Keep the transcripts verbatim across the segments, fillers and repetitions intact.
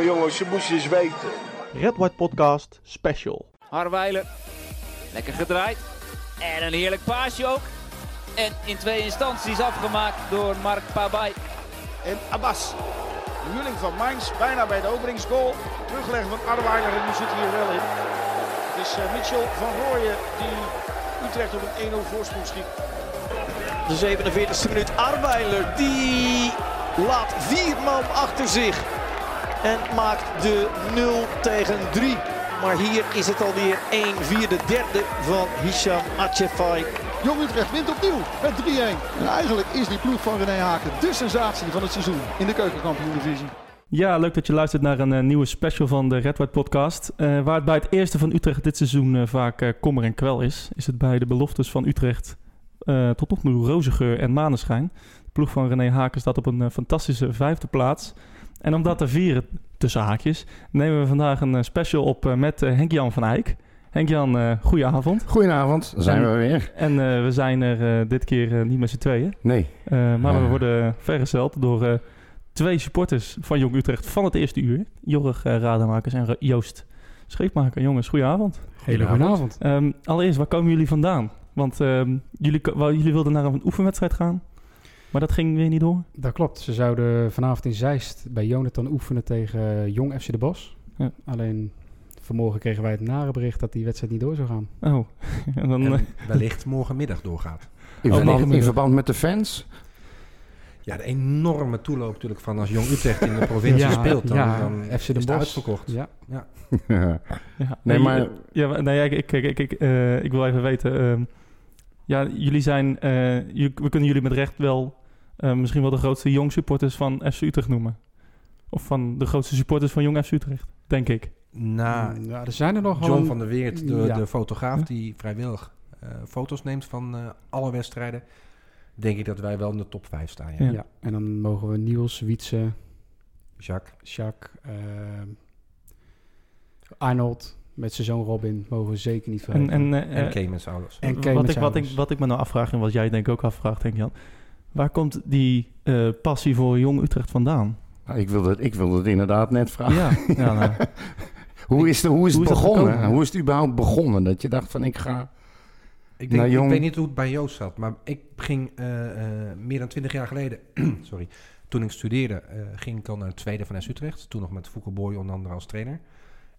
jongen, jongens, je moest eens weten. Red White Podcast Special. Arweiler, lekker gedraaid. En een heerlijk paasje ook. En in twee instanties afgemaakt door Mark Pabay. En Abbas. De huurling van Mainz, bijna bij de openingsgoal. Terugleggen van Arweiler en nu zit hij er wel in. Het is uh, Mitchell van Rooyen die Utrecht op een één nul voorsprong schiet. De zevenenveertigste minuut. Arweiler die laat vier man achter zich. En maakt de nul tegen drie. Maar hier is het alweer één vier, de derde van Hicham Acheffay. Jong Utrecht wint opnieuw met drie een. En eigenlijk is die ploeg van René Haken de sensatie van het seizoen in de Keukenkampioendivisie. Ja, leuk dat je luistert naar een uh, nieuwe special van de Red White Podcast. Uh, waar het bij het eerste van Utrecht dit seizoen uh, vaak uh, kommer en kwel is, is het bij de beloftes van Utrecht uh, tot op nu rozengeur en maneschijn. De ploeg van René Haken staat op een uh, fantastische vijfde plaats. En om dat te vieren, tussen haakjes, nemen we vandaag een special op met Henk-Jan van Eyck. Henk-Jan, uh, goedenavond. Goedenavond, daar zijn en, we weer. En uh, we zijn er uh, dit keer uh, niet met z'n tweeën. Nee. Uh, maar uh. we worden vergezeld door uh, twee supporters van Jong Utrecht van het eerste uur. Jorg uh, Rademakers en Ra- Joost Scheepmaker. Jongens, goedenavond. Hele goedenavond. Um, allereerst, waar komen jullie vandaan? Want um, jullie, waar, jullie wilden naar een oefenwedstrijd gaan. Maar dat ging weer niet door? Dat klopt. Ze zouden vanavond in Zeist bij Jonathan oefenen tegen Jong F C Den Bosch. Ja. Alleen vanmorgen kregen wij het nare bericht dat die wedstrijd niet door zou gaan. Oh. En dan, en wellicht morgenmiddag doorgaat. In, oh, verband, in verband met de fans? Ja, de enorme toeloop natuurlijk van als Jong Utrecht in de provincie ja, speelt. Dan, ja, dan F C Den Bosch uitverkocht. Ja. Ja. ja. ja. Nee, maar... Ja, nee, ik, ik, ik, ik, uh, ik wil even weten... Um, ja, jullie zijn... Uh, jullie, we kunnen jullie met recht wel... Uh, misschien wel de grootste Jong supporters van F C Utrecht noemen. Of van de grootste supporters van Jong F C Utrecht, denk ik. Nou, ja, er zijn er nog John gewoon... van der Weert, de, ja. de fotograaf die vrijwillig uh, foto's neemt van uh, alle wedstrijden. Denk ik dat wij wel in de top vijf staan. Ja, ja. ja. En dan mogen we Niels, Wietse, Jacques, Jacques uh, Arnold... Met seizoen Robin mogen we zeker niet vergeten. En, en, uh, en Kemens ouders. En Kemens wat, ik, wat, ik, wat ik me nou afvraag en wat jij denk ik ook afvraagt, denk Jan... Waar komt die uh, passie voor Jong Utrecht vandaan? Nou, ik wilde het, ik wilde het inderdaad net vragen. Ja, ja, nou. hoe, is de, hoe is het hoe is begonnen? Hoe is het überhaupt begonnen? Dat je dacht van ik ga ik denk, naar Jong... Ik weet niet hoe het bij Joost zat, maar ik ging uh, uh, meer dan twintig jaar geleden... sorry, toen ik studeerde uh, ging ik al naar het tweede van S Utrecht. Toen nog met Fouke Boy onder andere als trainer.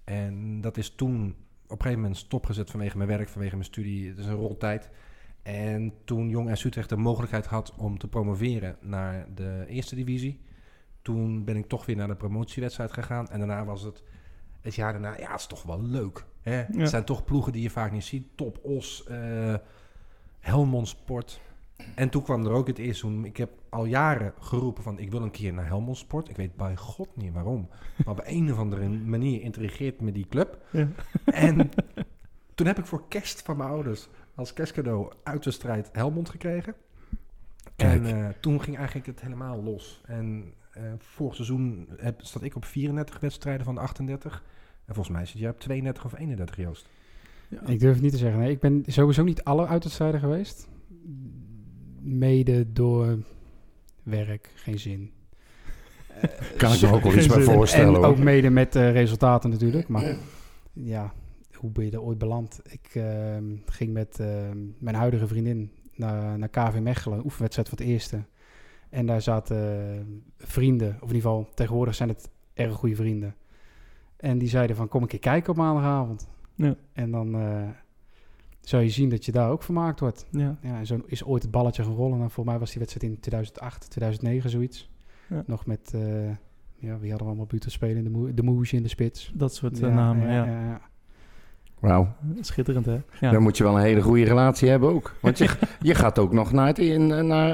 En dat is toen op een gegeven moment stopgezet vanwege mijn werk, vanwege mijn studie. Het is een roltijd. En toen Jong F C Utrecht de mogelijkheid had om te promoveren naar de eerste divisie, toen ben ik toch weer naar de promotiewedstrijd gegaan. En daarna was het het jaar daarna, ja, het is toch wel leuk. Hè? Ja. Het zijn toch ploegen die je vaak niet ziet. Top Os, uh, Helmond Sport. En toen kwam er ook het eerste seizoen. Ik heb al jaren geroepen van ik wil een keer naar Helmond Sport. Ik weet bij God niet waarom. Maar op een of andere manier intrigeert me die club. Ja. En toen heb ik voor kerst van mijn ouders... als kerstcadeau uit de strijd Helmond gekregen. Kijk. En uh, toen ging eigenlijk het helemaal los. En uh, vorig seizoen heb, zat ik op vierendertig wedstrijden van de achtendertig. En volgens mij zit jij op tweeëndertig of eenendertig, Joost. Ja. Ik durf het niet te zeggen. Nee, ik ben sowieso niet alle uitwedstrijden geweest. Mede door werk, geen zin. Uh, kan ik me ook wel iets bij voorstellen. En hoor. Ook mede met uh, resultaten natuurlijk. Maar ja... Hoe ben je er ooit beland? Ik uh, ging met uh, mijn huidige vriendin naar, naar K V Mechelen, een oefenwedstrijd van het eerste. En daar zaten uh, vrienden, of in ieder geval tegenwoordig zijn het erg goede vrienden. En die zeiden van, kom een keer kijken op maandagavond. Ja. En dan uh, zou je zien dat je daar ook vermaakt wordt. Ja. Ja, en zo is ooit het balletje gerollen. En voor mij was die wedstrijd in tweeduizend acht, tweeduizend negen, zoiets. Ja. Nog met, uh, ja, wie hadden allemaal buiten spelen? De, mo- de Moesje in de spits. Dat soort ja, namen, ja. ja. ja. Wauw. Schitterend, hè? Ja. Dan moet je wel een hele goede relatie hebben ook. Want je, je gaat ook nog naar, het, in, naar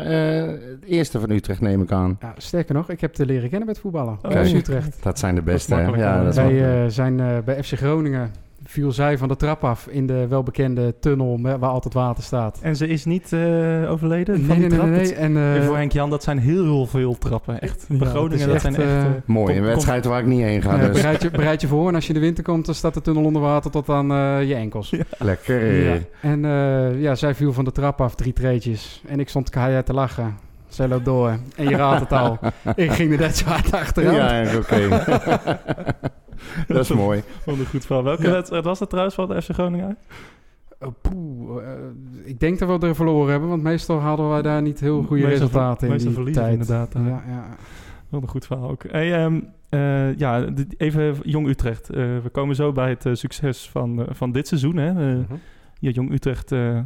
uh, het eerste van Utrecht, neem ik aan. Ja, sterker nog, ik heb te leren kennen met voetballen. Oh, Kijk, Utrecht. Dat zijn de beste, hè? Ja, dat Wij uh, zijn uh, bij F C Groningen... viel zij van de trap af in de welbekende tunnel waar altijd water staat. En ze is niet uh, overleden nee, van die nee, trap? Nee, nee, nee. En, uh, en voor Henk-Jan, dat zijn heel veel trappen. Echt, ja, Groningen, dat, dat zijn echt... Uh, mooi, een wedstrijd waar ik niet heen ga. Uh, dus. bereid, je, bereid je voor en als je in de winter komt, dan staat de tunnel onder water tot aan uh, je enkels. Ja. Lekker. Ja. En uh, ja, zij viel van de trap af, drie treetjes. En ik stond keihard te lachen. Zij loopt door. En je raadt het al. Ik ging er net zo hard achteraan. Ja, ja oké. Okay. Dat is mooi. Vond ik goed van. Welke ja. wedstrijd was dat trouwens van de F C Groningen uit? Oh, poeh, uh, ik denk dat we er verloren hebben, want meestal hadden wij daar niet heel goede meestal resultaten ver, in die verliezen, tijd. Inderdaad. Ja, ja. Wat een goed verhaal ook. Hey, um, uh, ja, even Jong Utrecht. Uh, we komen zo bij het uh, succes van, uh, van dit seizoen. Hè. Uh, uh-huh. ja, Jong Utrecht uh,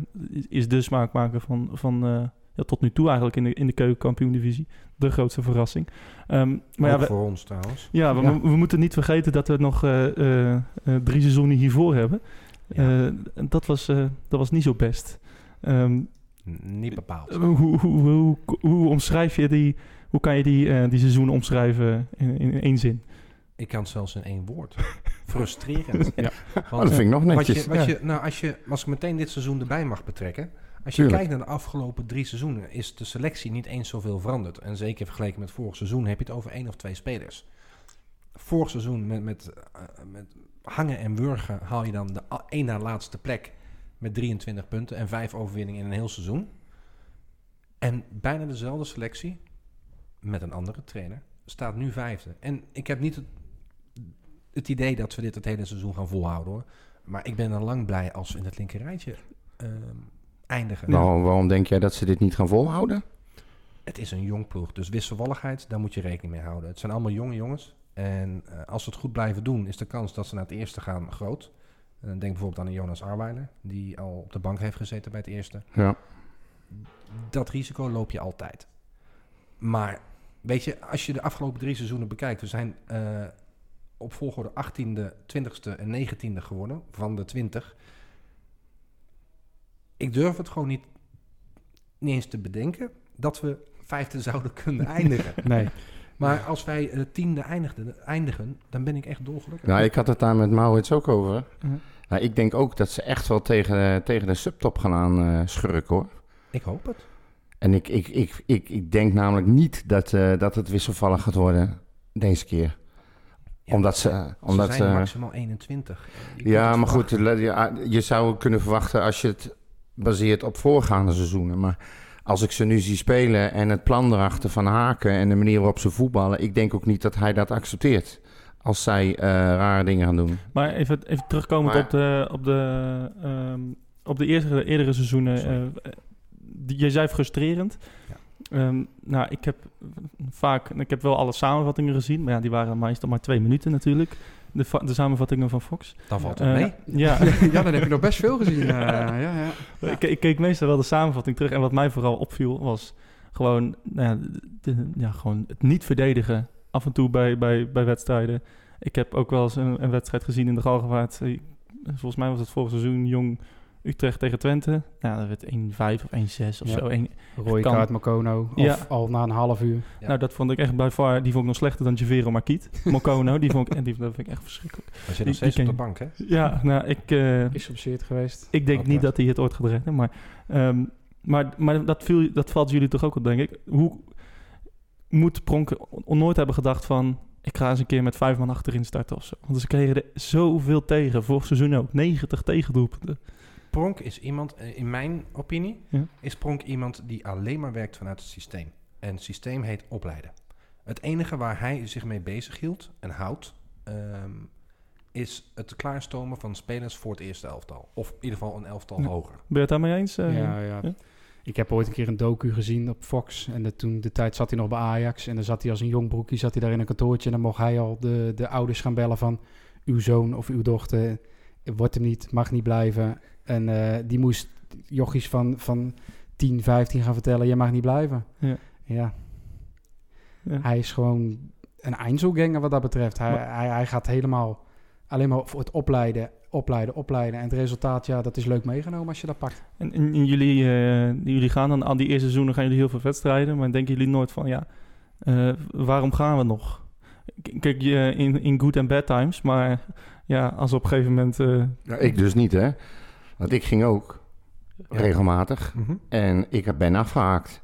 is de smaakmaker van, van uh, ja, tot nu toe eigenlijk in de, in de Keukenkampioendivisie. De grootste verrassing. Um, maar ook ja, we, voor ons trouwens. Ja, we, ja. We, we moeten niet vergeten dat we nog uh, uh, uh, drie seizoenen hiervoor hebben. Ja. Uh, dat, was, uh, dat was niet zo best. Um, niet bepaald. Uh, hoe, hoe, hoe, hoe omschrijf je die... Hoe kan je die, uh, die seizoen omschrijven in, in, in één zin? Ik kan het zelfs in één woord. Frustrerend. Ja. Want, oh, dat vind ik nog netjes. Wat je, wat ja. je, nou, als, je, als ik meteen dit seizoen erbij mag betrekken... Als je Tuurlijk. kijkt naar de afgelopen drie seizoenen... is de selectie niet eens zoveel veranderd. En zeker vergeleken met vorig seizoen heb je het over één of twee spelers. Vorig seizoen met, met, uh, met hangen en wurgen... haal je dan de één na laatste plek met drieëntwintig punten... en vijf overwinningen in een heel seizoen. En bijna dezelfde selectie... met een andere trainer, staat nu vijfde. En ik heb niet het, het idee dat we dit het hele seizoen gaan volhouden, hoor. Maar ik ben al lang blij als we in het linkerrijtje uh, eindigen. Nou, waarom denk jij dat ze dit niet gaan volhouden? Het is een jong ploeg, dus wisselvalligheid, daar moet je rekening mee houden. Het zijn allemaal jonge jongens. En uh, als ze het goed blijven doen, is de kans dat ze naar het eerste gaan groot. Uh, denk bijvoorbeeld aan een Jonas Arweiler, die al op de bank heeft gezeten bij het eerste. Ja. Dat risico loop je altijd. Maar... Weet je, als je de afgelopen drie seizoenen bekijkt... we zijn uh, op volgorde achttiende, twintigste en negentiende geworden van de twintig. Ik durf het gewoon niet, niet eens te bedenken... dat we vijfde zouden kunnen eindigen. Nee. Maar als wij uh, tiende eindigden, eindigen, dan ben ik echt dolgelukkig. Nou, ik had het daar met Maurits ook over. Uh-huh. Nou, ik denk ook dat ze echt wel tegen, tegen de subtop gaan aanschurken, hoor. Ik hoop het. En ik, ik, ik, ik, ik denk namelijk niet dat, uh, dat het wisselvallig gaat worden deze keer. Ja, omdat ze, ze, omdat ze zijn ze, maximaal eenentwintig. Je ja, maar verwachten. goed, je, je zou kunnen verwachten als je het baseert op voorgaande seizoenen. Maar als ik ze nu zie spelen en het plan erachter van Haken en de manier waarop ze voetballen... ik denk ook niet dat hij dat accepteert als zij uh, rare dingen gaan doen. Maar even, even terugkomend maar, op, de, op, de, um, op de eerdere, eerdere seizoenen... Je zei frustrerend. Ja. Um, nou, ik heb vaak, ik heb wel alle samenvattingen gezien, maar ja, die waren meestal maar twee minuten natuurlijk. De, fa- de samenvattingen van Fox. Dan valt het uh, mee. Ja. ja, dan heb je nog best veel gezien. Uh, ja, ja. Ja. Ik, ik keek meestal wel de samenvatting terug en wat mij vooral opviel was gewoon, nou ja, de, ja, gewoon het niet verdedigen af en toe bij, bij, bij wedstrijden. Ik heb ook wel eens een, een wedstrijd gezien in de Galgenwaard. Volgens mij was het vorig seizoen Jong Utrecht tegen Twente. Nou, dat werd één vijf of één zes of ja. zo. Een, rode kan... kaart Makono. Of ja. al na een half uur. Ja. Nou, dat vond ik echt bij far... Die vond ik nog slechter dan Jevero Marquiet. Makono, die vond ik... En die vond ik echt verschrikkelijk. Hij zit nog steeds die op de bank, hè? Ja, nou, ik... Uh, is geblesseerd geweest. Ik denk oh, niet dat hij het ooit gaat redden, maar... Um, maar maar dat, viel, dat valt jullie toch ook op, denk ik. Hoe moet Pronk nooit hebben gedacht van... Ik ga eens een keer met vijf man achterin starten of zo. Want ze kregen er zoveel tegen. Vorig seizoen ook. negentig tegendoelpunten. Pronk is iemand, in mijn opinie, ja. is Pronk iemand die alleen maar werkt vanuit het systeem. En het systeem heet opleiden. Het enige waar hij zich mee bezig hield en houdt, um, is het klaarstomen van spelers voor het eerste elftal. Of in ieder geval een elftal ja. hoger. Ben je het daarmee eens? Uh, ja, ja. ja, ik heb ooit een keer een docu gezien op Fox. En de, toen de tijd zat hij nog bij Ajax. En dan zat hij als een jong broekie, zat hij daar in een kantoortje. En dan mocht hij al de, de ouders gaan bellen van uw zoon of uw dochter. Wordt hem niet, mag niet blijven. En uh, die moest jochies van, van tien, vijftien gaan vertellen... je mag niet blijven. Ja. Ja. Ja. Hij is gewoon een Einzelganger wat dat betreft. Hij, maar, hij, hij gaat helemaal alleen maar voor het opleiden, opleiden, opleiden. En het resultaat, ja, dat is leuk meegenomen als je dat pakt. En, en, en jullie, uh, jullie gaan dan aan die eerste seizoenen... gaan jullie heel veel wedstrijden, maar denken jullie nooit van... ja, uh, waarom gaan we nog? Kijk, je in, in good and bad times, maar ja, als op een gegeven moment... Uh, ja, ik dus niet, hè? Want ik ging ook ja. regelmatig mm-hmm. en ik ben afgehaakt.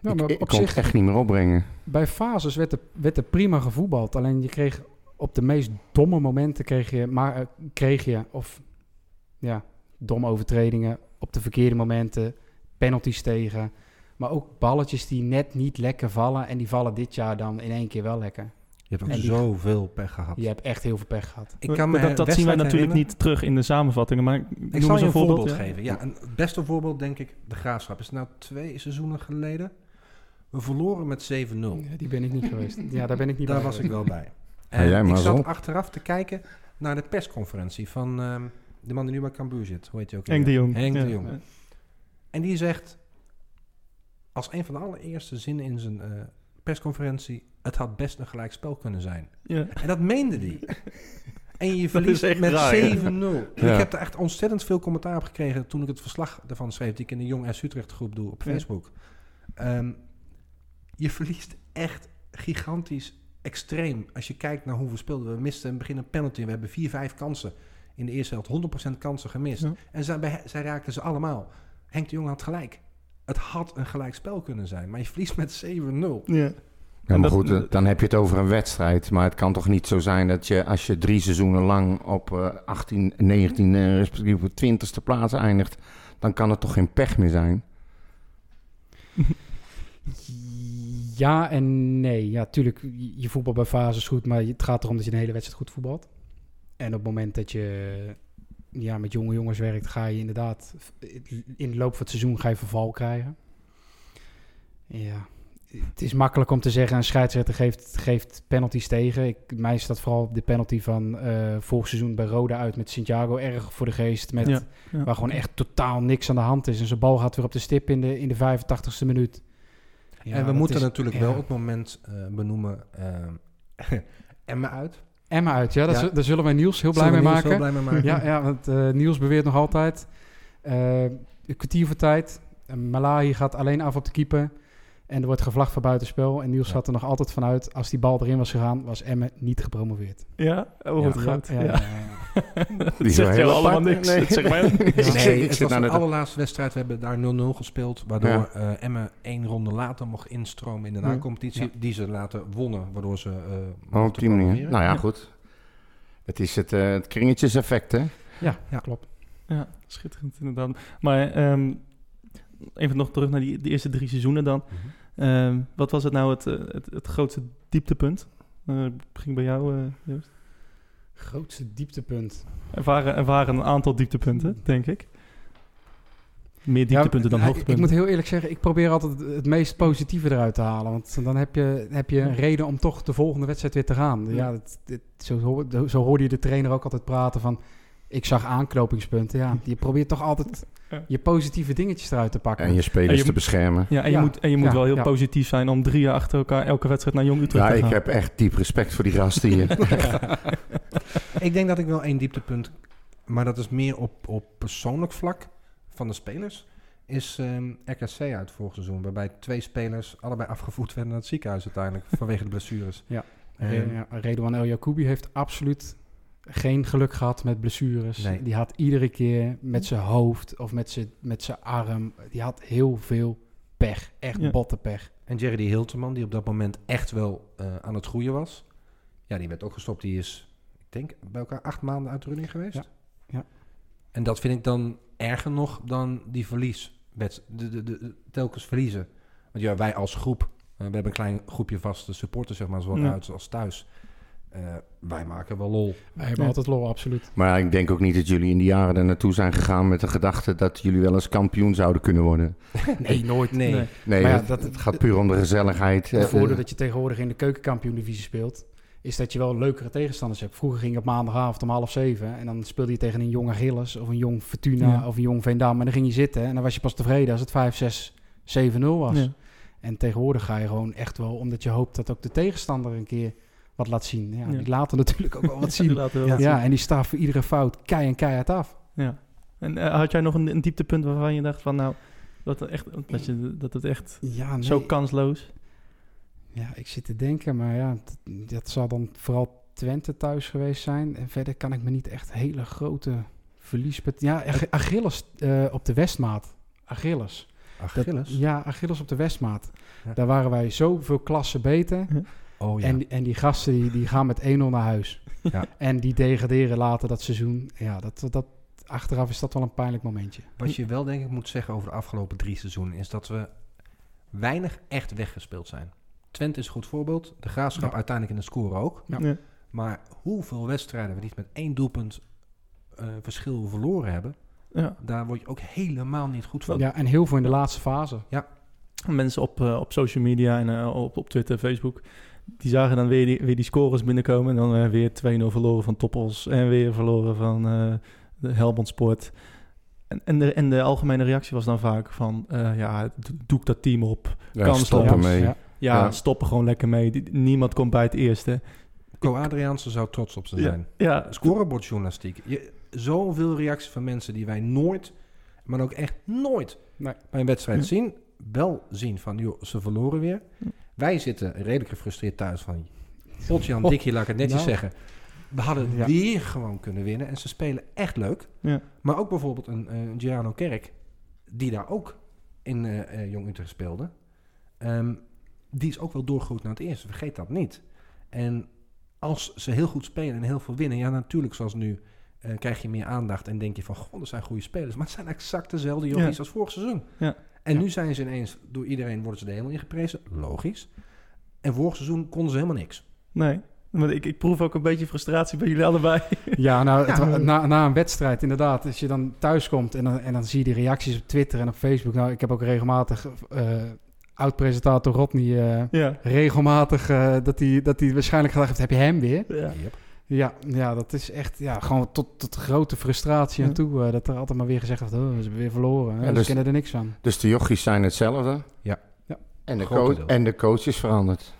Ja, maar ik ik kon het echt niet meer opbrengen. Bij fases werd er, werd er prima gevoetbald. Alleen je kreeg op de meest domme momenten kreeg je, maar, kreeg je of ja, domme overtredingen op de verkeerde momenten, penalties tegen. Maar ook balletjes die net niet lekker vallen. En die vallen dit jaar dan in één keer wel lekker. Je hebt ook zoveel pech gehad. Je hebt echt heel veel pech gehad. Ik kan me dat dat zien wij natuurlijk herinneren. Niet terug in de samenvattingen. Maar ik, ik zal je een voorbeeld, voorbeeld ja? geven. Ja, een beste voorbeeld denk ik de Graafschap. Is het nou twee seizoenen geleden? We verloren met zeven nul. Ja, die ben ik niet geweest. Ja, daar ben ik niet daar bij. Daar was ik wel bij. En ja, ik zat achteraf te kijken naar de persconferentie van um, de man die nu bij Cambuur zit. Hoe heet je ook? Henk de Jong. Henk de Jong. Ja. En die zegt als een van de allereerste zinnen in zijn uh, persconferentie... het had best een gelijkspel kunnen zijn. Ja. En dat meende die. En je verliest met raar, zeven nul. Ja. Ik heb er echt ontzettend veel commentaar op gekregen... toen ik het verslag daarvan schreef... die ik in de Jong F C Utrecht groep doe op Facebook. Ja. Um, je verliest echt gigantisch extreem. Als je kijkt naar hoeveel speelden we misten... in het begin een penalty. We hebben vier, vijf kansen in de eerste helft. honderd procent kansen gemist. Ja. En zij, zij raakten ze allemaal. Henk de Jong had gelijk. Het had een gelijkspel kunnen zijn. Maar je verliest met zeven nul. Ja. Ja, maar goed, dan heb je het over een wedstrijd. Maar het kan toch niet zo zijn dat je als je drie seizoenen lang op uh, achttien, negentien, uh, respectieve twintigste plaats eindigt, dan kan het toch geen pech meer zijn? Ja en nee. Ja, tuurlijk, je voetbal bij fases goed, maar het gaat erom dat je de hele wedstrijd goed voetbalt. En op het moment dat je ja, met jonge jongens werkt, ga je inderdaad in de loop van het seizoen ga je verval krijgen. Ja... Het is makkelijk om te zeggen, een scheidsrechter geeft, geeft penalties tegen. Ik, mij staat vooral de penalty van uh, vorig seizoen bij Roda uit met Santiago erg voor de geest. Met, ja, ja. Waar gewoon echt totaal niks aan de hand is. En zijn bal gaat weer op de stip in de, in de vijfentachtigste minuut. Ja, en we moeten is, natuurlijk ja. wel op het moment uh, benoemen uh, Emmen uit. Emmen uit, ja, ja. Daar zullen wij Niels heel blij mee maken. Heel blij mee maken. ja, ja, want uh, Niels beweert nog altijd. Uh, een kwartier voor tijd. Malahi gaat alleen af op de keeper. En er wordt gevlagd voor buitenspel. En Niels ja. had er nog altijd vanuit. Als die bal erin was gegaan, was Emmen niet gepromoveerd. Ja, oh, ja, gaat. Ja, ja. Ja, ja. Die zegt heel allemaal niks. Nee, zeg maar. nee, nee ik het was de allerlaatste wedstrijd. We hebben daar nul nul gespeeld. Waardoor ja. uh, Emmen één ronde later mocht instromen in de nacompetitie. Ja. Die ze later wonnen. Waardoor ze... Uh, oh, op die manier. Nou ja, ja, goed. Het is het, uh, het kringetjeseffect, hè? Ja, ja, klopt. Ja, schitterend inderdaad. Maar... Um, even nog terug naar die, die eerste drie seizoenen dan. Mm-hmm. Um, wat was het nou het, het, het grootste dieptepunt? Uh, ging bij jou, uh, Joost? Grootste dieptepunt? Er waren, er waren een aantal dieptepunten, denk ik. Meer dieptepunten ja, dan hoogtepunten. Ik moet heel eerlijk zeggen, ik probeer altijd het meest positieve eruit te halen. Want dan heb je, heb je een reden om toch de volgende wedstrijd weer te gaan. Ja, dat, dat, zo, zo hoorde je de trainer ook altijd praten van... Ik zag aanknopingspunten, ja. Je probeert toch altijd je positieve dingetjes eruit te pakken. En je spelers en je te beschermen. Ja, en je ja. moet, en je moet ja, wel heel ja. positief zijn om drie jaar achter elkaar elke wedstrijd naar Jong Utrecht ja, te gaan. Ja, ik heb echt diep respect voor die gasten hier. ja. Ik denk dat ik wel één dieptepunt, maar dat is meer op, op persoonlijk vlak van de spelers, is um, R K C uit vorig seizoen. Waarbij twee spelers allebei afgevoerd werden naar het ziekenhuis uiteindelijk vanwege de blessures. Ja, um, ja Redouan El Yacoubi heeft absoluut... geen geluk gehad met blessures. Nee. Die had iedere keer met zijn hoofd of met zijn met arm... die had heel veel pech. Echt ja. botte pech. En Jerry Hilterman, die op dat moment echt wel uh, aan het groeien was... ja, die werd ook gestopt. Die is, ik denk, bij elkaar acht maanden uit de running geweest. Ja. Ja. En dat vind ik dan erger nog dan die verlies. De, de, de, de, telkens verliezen. Want ja, wij als groep... Uh, we hebben een klein groepje vaste supporters, zeg maar, zowel ja. uit als thuis... Uh, wij maken wel lol. Wij hebben ja. altijd lol, absoluut. Maar ik denk ook niet dat jullie in die jaren er naartoe zijn gegaan... met de gedachte dat jullie wel eens kampioen zouden kunnen worden. nee, nooit. Nee, nee. nee maar ja, het, dat, het gaat puur om de gezelligheid. Het voordeel dat je tegenwoordig in de Keukenkampioendivisie speelt... is dat je wel leukere tegenstanders hebt. Vroeger ging het op maandagavond om half zeven... en dan speelde je tegen een jong Achilles of een jong Fortuna ja. of een jong Veendam... en dan ging je zitten en dan was je pas tevreden als het vijf, zes, zeven nul was. Ja. En tegenwoordig ga je gewoon echt wel... omdat je hoopt dat ook de tegenstander een keer... wat laat zien. Ja, ja. Die laten natuurlijk ook wel wat zien. Ja, ja. ja, en die staan voor iedere fout kei en keihard af. Ja. En uh, had jij nog een, een dieptepunt waarvan je dacht van nou, dat het echt, dat je, dat het echt ja, nee. zo kansloos? Ja, ik zit te denken, maar ja, dat, dat zal dan vooral Twente thuis geweest zijn. En verder kan ik me niet echt hele grote verliespet... Ja, Achilles uh, op de Westmaat. Achilles. Achilles? Dat, ja, Achilles op de Westmaat. Ja. Daar waren wij zoveel klassen beter... Ja. Oh, ja. en, en die gasten die, die gaan met één nul naar huis. Ja. En die degraderen later dat seizoen. Ja, dat, dat, achteraf is dat wel een pijnlijk momentje. Wat je wel denk ik moet zeggen over de afgelopen drie seizoenen... is dat we weinig echt weggespeeld zijn. Twente is een goed voorbeeld. De Graafschap ja. uiteindelijk in de score ook. Ja. Ja. Maar hoeveel wedstrijden we niet met één doelpunt uh, verschil verloren hebben... Ja. Daar word je ook helemaal niet goed van. Ja, en heel veel in de laatste fase. Ja. Mensen op, uh, op social media en uh, op, op Twitter, Facebook... die zagen dan weer die, weer die scores binnenkomen... en dan uh, weer twee nul verloren van Toppels... en weer verloren van uh, de Helmond Sport. En, en, de, en de algemene reactie was dan vaak van... Uh, ja, doe ik dat team op. Ja, Kans stoppen mee. Ja, ja, ja, stoppen gewoon lekker mee. Die, niemand komt bij het eerste. Ko Adriaanse zou trots op ze zijn. Ja, ja. Scorebordjournalistiek. Je, zoveel reacties van mensen die wij nooit... maar ook echt nooit nee. bij een wedstrijd hm. zien... wel zien van, joh, ze verloren weer. Hm. Wij zitten redelijk gefrustreerd thuis van... Potjan, oh, Dikkie, laat ik het netjes nou. zeggen. We hadden ja. weer gewoon kunnen winnen. En ze spelen echt leuk. Ja. Maar ook bijvoorbeeld een uh, Giano Kerk... die daar ook in uh, uh, Jong Utrecht speelde. Um, die is ook wel doorgegroeid naar het eerste. Vergeet dat niet. En als ze heel goed spelen en heel veel winnen... ja, natuurlijk, zoals nu... Uh, krijg je meer aandacht en denk je van... goh, dat zijn goede spelers. Maar het zijn exact dezelfde jongens ja. als vorig seizoen. Ja. En ja. nu zijn ze ineens... door iedereen worden ze er helemaal in geprezen. Logisch. En vorig seizoen konden ze helemaal niks. Nee. Maar ik, ik proef ook een beetje frustratie bij jullie allebei. Ja, nou, ja. Het, na, na een wedstrijd inderdaad. Als je dan thuis komt en dan, en dan zie je die reacties op Twitter en op Facebook. Nou, ik heb ook regelmatig... Uh, oud-presentator Rodney... Uh, ja. regelmatig uh, dat hij dat hij waarschijnlijk gedacht heeft... heb je hem weer? Ja. Yep. Ja, ja, dat is echt ja, gewoon tot, tot grote frustratie aan toe. Uh, dat er altijd maar weer gezegd wordt, oh, ze hebben weer verloren. Ja, dus, ze kennen er niks aan. Dus de jochies zijn hetzelfde? Ja. ja. En, de coach, en de coach is veranderd?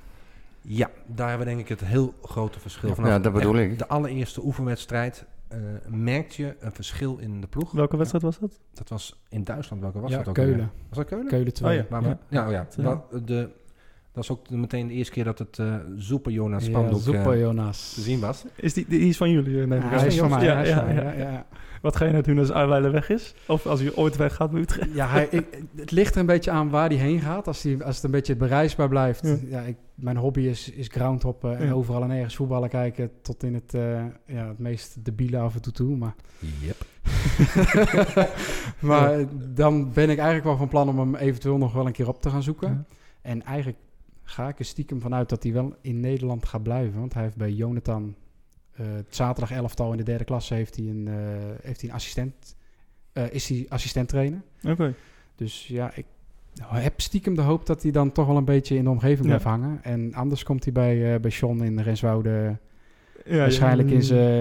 Ja, daar hebben we denk ik het heel grote verschil van. Ja, dat bedoel ik. De allereerste oefenwedstrijd uh, merkte je een verschil in de ploeg. Welke wedstrijd ja. was dat? Dat was in Duitsland. Welke was ja, dat ook? Keulen. Weer? Was dat Keulen? Keulen twee. Oh, ja. Maar, ja. Nou ja, ja. de... Dat is ook meteen de eerste keer dat het uh, Super Jonas spandoek ja, Super Jonas. Uh, te zien was. Is die, die is van jullie? Nee, ah, hij is van mij. Ja, ja, ja, ja, ja. Wat ga je nou doen als Arweiler weg is? Of als hij ooit weg gaat met Utrecht? Ja, hij, ik, het ligt er een beetje aan waar hij heen gaat. Als, die, als het een beetje bereisbaar blijft. Ja. Ja, ik, mijn hobby is, is groundhoppen ja. en overal en ergens voetballen kijken. Tot in het, uh, ja, het meest debiele af en toe toe. Maar, yep. maar ja. dan ben ik eigenlijk wel van plan om hem eventueel nog wel een keer op te gaan zoeken. Ja. En eigenlijk... ga ik er stiekem vanuit dat hij wel in Nederland gaat blijven. Want hij heeft bij Jonathan... Uh, het zaterdag elftal in de derde klasse... heeft hij een, uh, heeft hij een assistent... Uh, is hij assistent trainer. Oké. Okay. Dus ja, ik heb stiekem de hoop... dat hij dan toch wel een beetje in de omgeving ja. blijft hangen. En anders komt hij bij, uh, bij John in Renswoude... Ja, waarschijnlijk ja.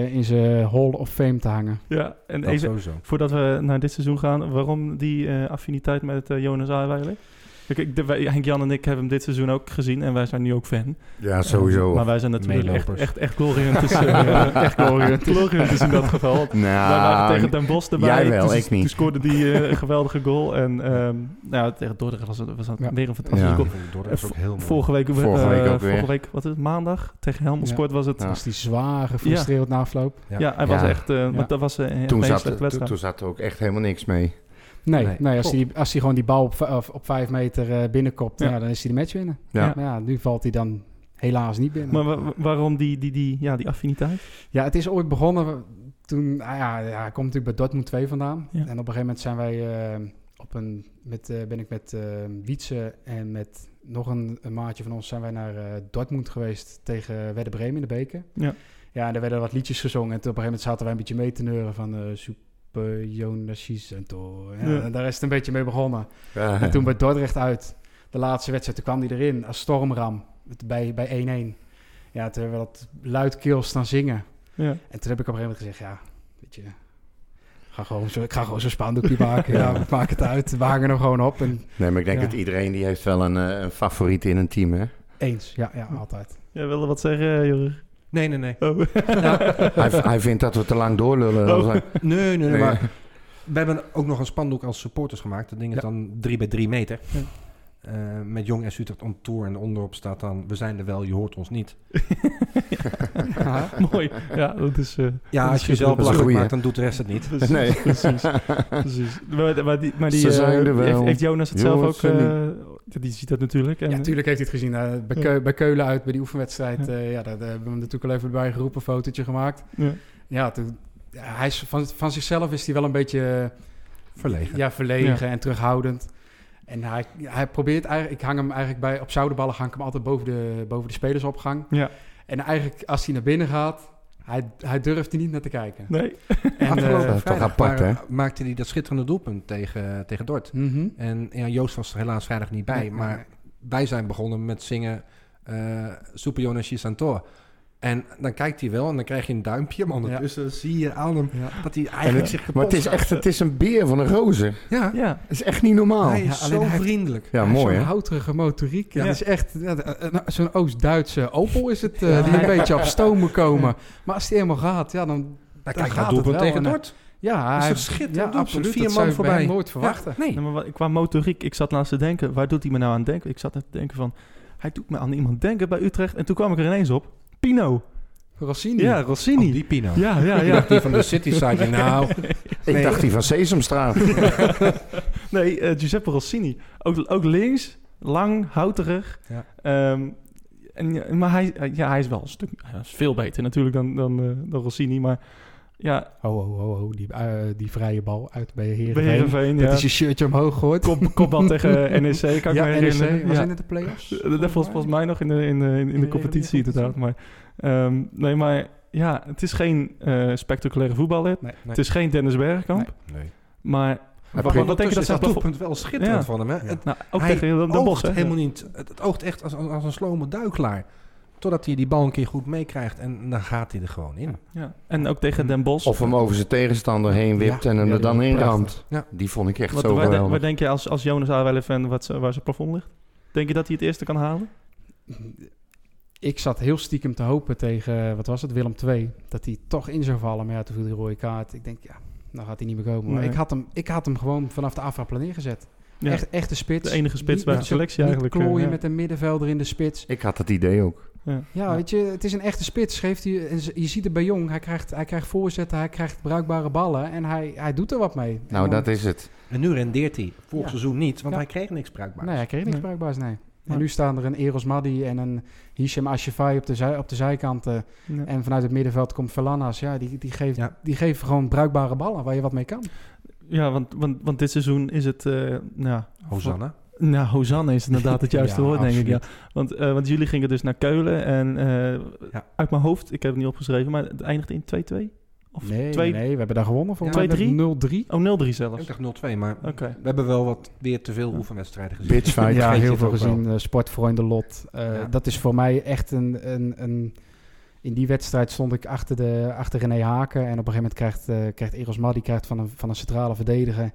in zijn Hall of Fame te hangen. Ja, en dat even sowieso. Voordat we naar dit seizoen gaan... waarom die uh, affiniteit met uh, Jonas Arweiler? Henk-Jan en ik hebben hem dit seizoen ook gezien... en wij zijn nu ook fan. Ja, sowieso. Maar wij zijn natuurlijk echt, echt, echt gloriehunters. uh, echt gloriehunters in dat geval. Nou, wij waren tegen Den Bosch erbij. Jij wel, toen, ik niet. Toen scoorde die uh, geweldige goal. En um, nou, tegen Dordrecht was, was dat ja. weer een fantastische ja. goal. Dordrecht ook heel mooi. Vorige week, vorige week, uh, ook vorige week wat is het, maandag tegen Helmond Sport ja. was het. Ja. was die zwaar gefrustreerd ja. na afloop. Ja, ja hij ja. was echt... Uh, ja. dat was een toen zat, to, toen zat er ook echt helemaal niks mee. Nee, nee. nee als hij als die gewoon die bal op, op vijf meter uh, binnenkopt, ja. nou, dan is hij de match winnen. Ja. Maar ja, nu valt hij dan helaas niet binnen. Maar wa- waarom die, die, die, ja, die affiniteit? Ja, het is ooit begonnen toen... Ah ja, ja, hij komt natuurlijk bij Dortmund twee vandaan. Ja. En op een gegeven moment zijn wij uh, op een, met, uh, ben ik met uh, Wietse en met nog een, een maatje van ons... zijn wij naar uh, Dortmund geweest tegen Werder Bremen in de beker. Ja. Ja, en er werden wat liedjes gezongen. En op een gegeven moment zaten wij een beetje mee te neuren van... Uh, super Jonas en to. Ja, ja. Daar is het een beetje mee begonnen. Ja. En toen bij Dordrecht uit, de laatste wedstrijd, toen kwam hij erin als stormram bij, bij één-één. Ja, toen hebben we dat luidkeels staan zingen. Ja. En toen heb ik op een gegeven moment gezegd, ja, weet je, ga gewoon zo, ik ga gewoon zo'n spandoekje maken. Ja. Ja, maak het uit, we hangen hem gewoon op. En, nee, maar ik denk ja. dat iedereen, die heeft wel een, een favoriet in een team, hè? Eens, ja, ja altijd. Jij wilde wat zeggen, Jorgen? Nee, nee, nee. Oh. Ja. Hij, hij vindt dat we te lang doorlullen. Oh. Nee, nee, nee, nee, maar we hebben ook nog een spandoek als supporters gemaakt. Dat ding is ja. dan drie bij drie meter. Ja. Uh, met Jong S C Utrecht on tour en onderop staat dan... we zijn er wel, je hoort ons niet. ja. Ja. Mooi. Ja, dat is, uh, ja dat als is je zelf belachelijk maakt, dan doet de rest het niet. Precies, nee. precies. precies. Maar, maar die, maar die uh, heeft, heeft Jonas het zelf ook... Uh, die ziet dat natuurlijk. En ja, natuurlijk heeft hij het gezien. Uh, bij, Keu- ja. bij Keulen uit, bij die oefenwedstrijd... Ja. Uh, ja, daar, daar hebben we hem natuurlijk al even bij geroepen, een fotootje gemaakt. Ja, ja toen, hij is, van, van zichzelf is hij wel een beetje... Uh, verlegen. Ja, verlegen ja. en terughoudend. En hij, hij probeert eigenlijk... Ik hang hem eigenlijk bij... Op zouderballen hang ik hem altijd boven de, boven de spelersopgang. Ja. En eigenlijk als hij naar binnen gaat... Hij, hij durft er niet naar te kijken. Nee. En, uh, dat toch apart, hè? Maakte hij dat schitterende doelpunt tegen, tegen Dort. Mm-hmm. En ja, Joost was er helaas vrijdag niet bij. Nee, maar nee. Wij zijn begonnen met zingen... Uh, Super Jonas Santor. En dan kijkt hij wel en dan krijg je een duimpje. Maar ondertussen ja. zie je aan hem ja. dat hij eigenlijk het, zich kapot. Maar het is echt, het is een beer van een roze. Ja. ja. Het is echt niet normaal. Hij is ja, zo vriendelijk. Ja, ja, mooi, zo'n hè? Houterige motoriek. Ja. Ja. Het is echt ja, zo'n Oost-Duitse Opel is het. Uh, ja. Die een beetje op stoom moet komen. Maar als die helemaal gaat, ja, dan, dan kijk je doelpunt tegen Dort. Ja, dat is een schitterend ja, absoluut. Vier man voorbij. Ik nooit verwachten. Ja, nee. Nee, maar qua motoriek, ik zat laatst te denken, waar doet hij me nou aan denken? Ik zat te denken van, hij doet me aan iemand denken bij Utrecht. En toen kwam ik er ineens op. Pino. Rossini. Ja, Rossini. Oh, die Pino. Ja, ja, ja. Ik dacht die van de Cityside. Nou, nee. Ik dacht die van Sesamstraat. nee, uh, Giuseppe Rossini. Ook, ook links, lang, houterig. Ja. Um, en, maar hij, ja, hij is wel een stuk, hij is veel beter natuurlijk dan, dan, uh, dan Rossini, maar... Ja. Oh, oh, oh, oh. Die, uh, die vrije bal uit bij Heerenveen. Heerenveen dat ja. is je shirtje omhoog gooit. Kop, kopbal tegen N E C, kan ja, ik me herinneren. Ja. Was in het de play-offs? Dat was volgens mij, mij nog in de, in de, in de, in de competitie inderdaad. Maar, um, nee, maar ja, het is geen uh, spectaculaire voetballer. Nee, nee. Het is geen Dennis Bergkamp. Nee, nee. Maar... Maar wat denk je dat zijn doelpunt wel schitterend ja. van hem, hè? Ja. Nou, ook hij tegen Den Bosch, helemaal niet. Het, het oogt echt als, als een slome duiklaar. Totdat hij die bal een keer goed meekrijgt en dan gaat hij er gewoon in. Ja. En ook tegen Den Bosch. Of hem over zijn tegenstander heen wipt ja, en hem ja, er dan in ramt. Ja. Die vond ik echt wat, zo waar geweldig. De, waar denk je als, als Jonas Arweiler fan wat, waar zijn plafond ligt? Denk je dat hij het eerste kan halen? Ik zat heel stiekem te hopen tegen, wat was het, Willem twee. Dat hij toch in zou vallen, maar ja, toen viel die rode kaart. Ik denk, ja, nou gaat hij niet meer komen. Maar nee. ik, had hem, ik had hem gewoon vanaf de afraplan neergezet. Ja. Echt, echt de spits. De enige spits niet, bij de selectie niet eigenlijk. Niet klooien ja. met een middenvelder in de spits. Ik had dat idee ook. Ja, ja, weet je, het is een echte spits. Geeft hij, je ziet het bij Jong. Hij krijgt, hij krijgt voorzetten, hij krijgt bruikbare ballen en hij, hij doet er wat mee. Nou, en dat dan, is het. En nu rendeert hij. Vorig ja. seizoen niet, want ja. hij kreeg niks bruikbaars. Nee, hij kreeg niks nee. bruikbaars, nee. Ja. En nu staan er een Eros Madi en een Hicham Acheffay op de, zij, op de zijkanten. Ja. En vanuit het middenveld komt Felanas. Ja, die, die, geeft, ja. die geeft gewoon bruikbare ballen waar je wat mee kan. Ja, want, want, want dit seizoen is het... Uh, nou, Hosanna. Nou, Hosanne is inderdaad het juiste ja, woord, denk absoluut. Ik. Ja. Want, uh, want jullie gingen dus naar Keulen en uh, ja. uit mijn hoofd, ik heb het niet opgeschreven, maar het eindigde in twee-twee? Of nee, twee... nee, we hebben daar gewonnen voor. Ja, twee drie? Oh, nul drie zelfs. Ik dacht nul twee, maar okay. we hebben wel wat weer te veel ja. oefenwedstrijden gezien. Bitchfight, ja, ja, heel veel gezien. Uh, Sportfreundenlot. Uh, ja. Dat is voor mij echt een... een, een In die wedstrijd stond ik achter, de, achter René Haken. En op een gegeven moment krijgt, uh, krijgt Eros Madi krijgt van, een, van een centrale verdediger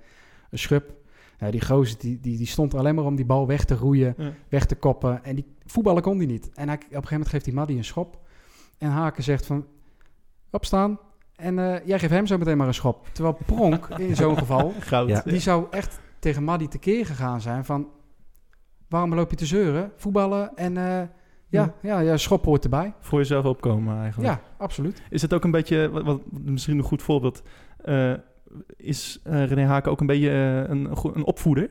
een schub. Nou, die gozer die, die, die stond alleen maar om die bal weg te roeien, ja. weg te koppen. En die voetballen kon die niet. En hij, op een gegeven moment geeft die Madi een schop. En Haken zegt van, opstaan. En uh, jij geeft hem zo meteen maar een schop. Terwijl Pronk in zo'n geval, Goud, ja. die zou echt tegen Madi tekeer gegaan zijn van... Waarom loop je te zeuren? Voetballen en... Uh, Ja, ja, ja, schop hoort erbij. Voor jezelf opkomen eigenlijk. Ja, absoluut. Is het ook een beetje, wat, wat, misschien een goed voorbeeld... Uh, is uh, René Haken ook een beetje uh, een, een opvoeder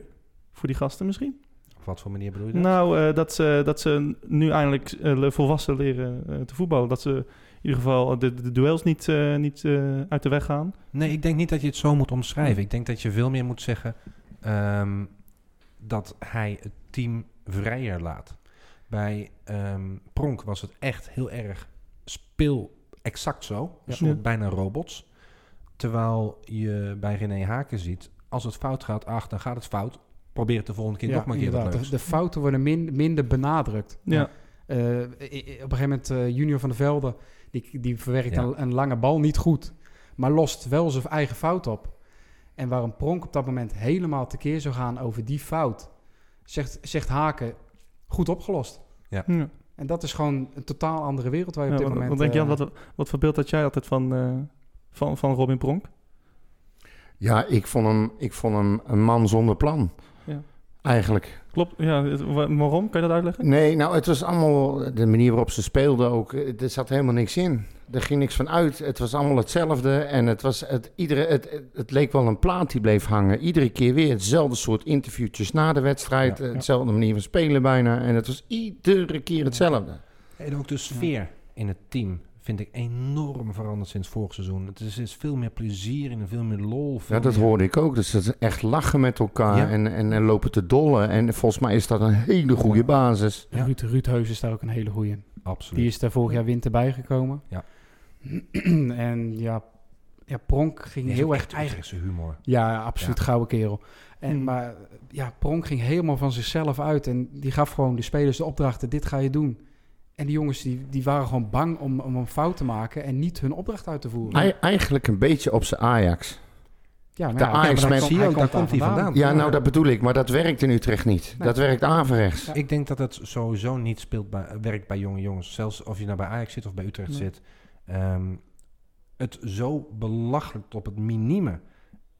voor die gasten misschien? Op wat voor manier bedoel je dat? Nou, uh, dat, ze, dat ze nu eindelijk uh, volwassen leren uh, te voetballen. Dat ze in ieder geval de, de duels niet, uh, niet uh, uit de weg gaan. Nee, ik denk niet dat je het zo moet omschrijven. Ik denk dat je veel meer moet zeggen... Um, dat hij het team vrijer laat. Bij um, Pronk was het echt heel erg speel exact zo. Ja. Soort bijna robots. Terwijl je bij René Haken ziet... als het fout gaat, ach, dan gaat het fout. Probeer het de volgende keer ja, nog maar een keer wat leuks. De, de fouten worden min, minder benadrukt. Ja. Uh, op een gegeven moment uh, Junior van der Velde... die, die verwerkt ja. een, een lange bal niet goed... maar lost wel zijn eigen fout op. En waarom Pronk op dat moment helemaal tekeer zou gaan... over die fout, zegt, zegt Haken... goed opgelost. Ja. ja. En dat is gewoon een totaal andere wereld waar je ja, op dit want, moment... Want denk uh, Jan, wat, wat voor beeld had jij altijd van, uh, van, van Robin Pronk? Ja, ik vond hem, ik vond hem een man zonder plan. Ja. Eigenlijk. Klopt. Ja, het, waarom? Kan je dat uitleggen? Nee, nou, het was allemaal... De manier waarop ze speelden ook... Er zat helemaal niks in. Er ging niks van uit. Het was allemaal hetzelfde. En het, was het, iedere, het, het leek wel een plaat die bleef hangen. Iedere keer weer hetzelfde soort interviewtjes na de wedstrijd. Ja, ja. Hetzelfde manier van spelen bijna. En het was iedere keer hetzelfde. En ook de sfeer ja. in het team vind ik enorm veranderd sinds vorig seizoen. Het is, is veel meer plezier en veel meer lol. Ja, dat meer... hoorde ik ook. Dus dat is echt lachen met elkaar ja. en, en, en lopen te dollen. En volgens mij is dat een hele goede ja. basis. Ja. Ruud, Ruud Heus is daar ook een hele goeie in. Absoluut. Die is daar vorig jaar winter bijgekomen. Ja. en ja, ja, Pronk ging die heel erg... Echt eigen zijn humor. Ja, absoluut ja. gouden kerel. En, mm. Maar ja, Pronk ging helemaal van zichzelf uit. En die gaf gewoon de spelers de opdrachten. Dit ga je doen. En die jongens die, die waren gewoon bang om, om een fout te maken en niet hun opdracht uit te voeren. Eigenlijk een beetje op zijn Ajax. Ja, maar de ja, Ajax, ja, maar komt, hij komt daar komt hij vandaan. vandaan. Ja, nou dat bedoel ik, maar dat werkt in Utrecht niet. Nee. Dat werkt averechts. Ja. Ik denk dat dat sowieso niet speelt bij, werkt bij jonge jongens. Zelfs of je nou bij Ajax zit of bij Utrecht nee. zit. Um, het zo belachelijk op het minime.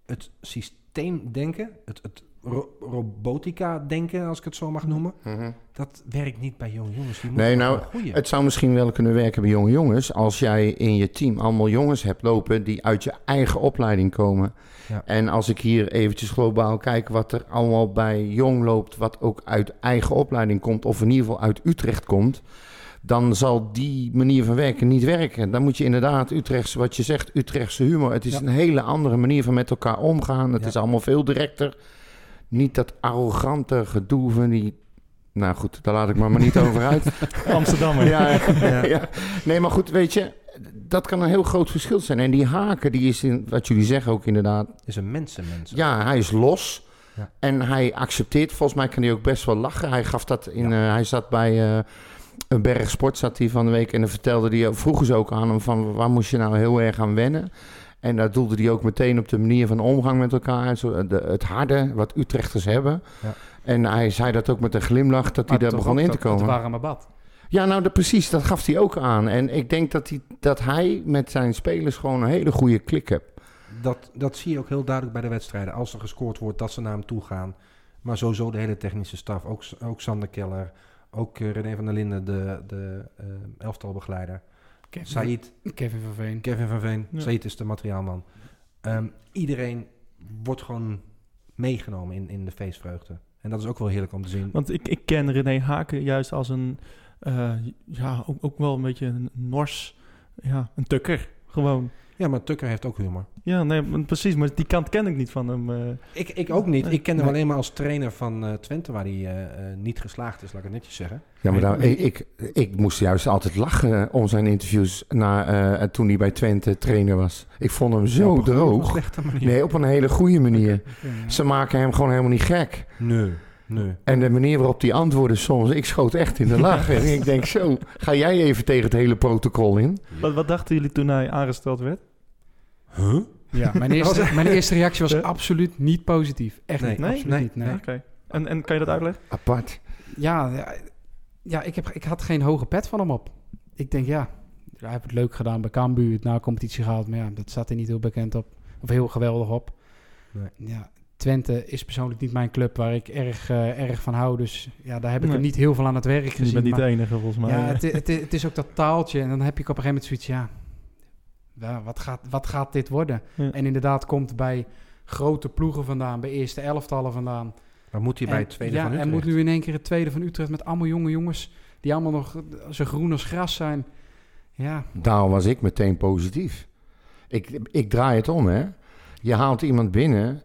Het systeemdenken, het... het Ro- robotica denken, als ik het zo mag noemen. Mm-hmm. Dat werkt niet bij jonge jongens. Die nee, nou, het zou misschien wel kunnen werken bij jonge jongens als jij in je team allemaal jongens hebt lopen die uit je eigen opleiding komen. Ja. En als ik hier eventjes globaal kijk wat er allemaal bij jong loopt, wat ook uit eigen opleiding komt, of in ieder geval uit Utrecht komt, dan zal die manier van werken niet werken. Dan moet je inderdaad Utrechtse, wat je zegt, Utrechtse humor. Het is ja. een hele andere manier van met elkaar omgaan. Het ja. is allemaal veel directer. Niet dat arrogante gedoe van die... Nou goed, daar laat ik me maar niet over uit. Amsterdammer. Ja, ja. ja. Nee, maar goed, weet je... Dat kan een heel groot verschil zijn. En die Haken, die is, in, wat jullie zeggen ook inderdaad... Is een mensenmens. Ja, hij is los. Ja. En hij accepteert. Volgens mij kan hij ook best wel lachen. Hij gaf dat in... Ja. Uh, hij zat bij... Uh, een Bergsport zat hij van de week. En dan vertelde hij... Vroegen ze ook aan hem van... Waar moest je nou heel erg aan wennen? En daar doelde hij ook meteen op de manier van omgang met elkaar. Zo, de, het harde, wat Utrechters hebben. Ja. En hij zei dat ook met een glimlach, dat maar hij daar begon in te komen. Het warme bad. Ja, nou de, precies, dat gaf hij ook aan. En ik denk dat hij, dat hij met zijn spelers gewoon een hele goede klik heeft. Dat, dat zie je ook heel duidelijk bij de wedstrijden. Als er gescoord wordt, dat ze naar hem toe gaan. Maar sowieso de hele technische staf. Ook, ook Sander Keller, ook René van der Linden, de, de uh, elftalbegeleider. Kevin, Saïd, Kevin van Veen. Kevin van Veen. Ja. Saïd is de materiaalman. Um, iedereen wordt gewoon meegenomen in, in de feestvreugde. En dat is ook wel heerlijk om te zien. Want ik, ik ken René Haken juist als een... Uh, ja, ook, ook wel een beetje een nors... Ja, een tukker. Gewoon. Ja, maar Tukker heeft ook humor. Ja, nee, maar precies. Maar die kant ken ik niet van hem. Uh. Ik, ik ook niet. Nee, ik ken hem nee. alleen maar als trainer van uh, Twente... waar hij uh, uh, niet geslaagd is, laat ik het netjes zeggen. Ja, maar nou, ik, ik, ik moest juist altijd lachen om zijn interviews... Na, uh, toen hij bij Twente trainer was. Ik vond hem zo ja, op droog. Op nee, op een hele goede manier. Okay, okay, ja. Ze maken hem gewoon helemaal niet gek. Nee. Nee. En de manier waarop die antwoorden soms... Ik schoot echt in de lach. En ik denk zo, ga jij even tegen het hele protocol in? Wat, wat dachten jullie toen hij aangesteld werd? Huh? Ja, mijn eerste, mijn eerste reactie was absoluut niet positief. Echt nee, niet, nee, absoluut nee, niet. Nee. Nee. Okay. En, en kan je dat uitleggen? Apart. Ja, ja ik, heb, ik had geen hoge pet van hem op. Ik denk, ja, hij heeft het leuk gedaan bij Cambuur. Het na competitie gehaald, maar ja, dat staat er niet heel bekend op. Of heel geweldig op. Nee. Ja. Twente is persoonlijk niet mijn club waar ik erg, uh, erg van hou. Dus ja, daar heb ik nee. er niet heel veel aan het werk gezien. Je bent niet maar, de enige volgens mij. Ja, het, het, het is ook dat taaltje. En dan heb ik op een gegeven moment zoiets, ja, wat gaat, wat gaat dit worden? Ja. En inderdaad komt bij grote ploegen vandaan, bij eerste elftallen vandaan. Maar moet hij bij het tweede ja, van Utrecht? Ja, en moet nu in één keer het tweede van Utrecht met allemaal jonge jongens die allemaal nog zo groen als gras zijn. Ja. Daarom was ik meteen positief. Ik, ik draai het om, hè. Je haalt iemand binnen...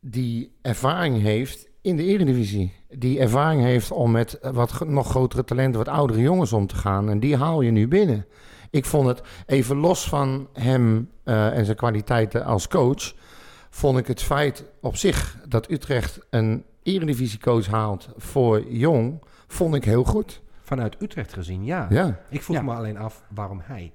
die ervaring heeft in de Eredivisie. Die ervaring heeft om met wat nog grotere talenten... wat oudere jongens om te gaan. En die haal je nu binnen. Ik vond het, even los van hem uh, en zijn kwaliteiten als coach... vond ik het feit op zich dat Utrecht een Eredivisiecoach haalt voor Jong... vond ik heel goed. Vanuit Utrecht gezien, ja. ja. Ik vroeg ja. me alleen af waarom hij.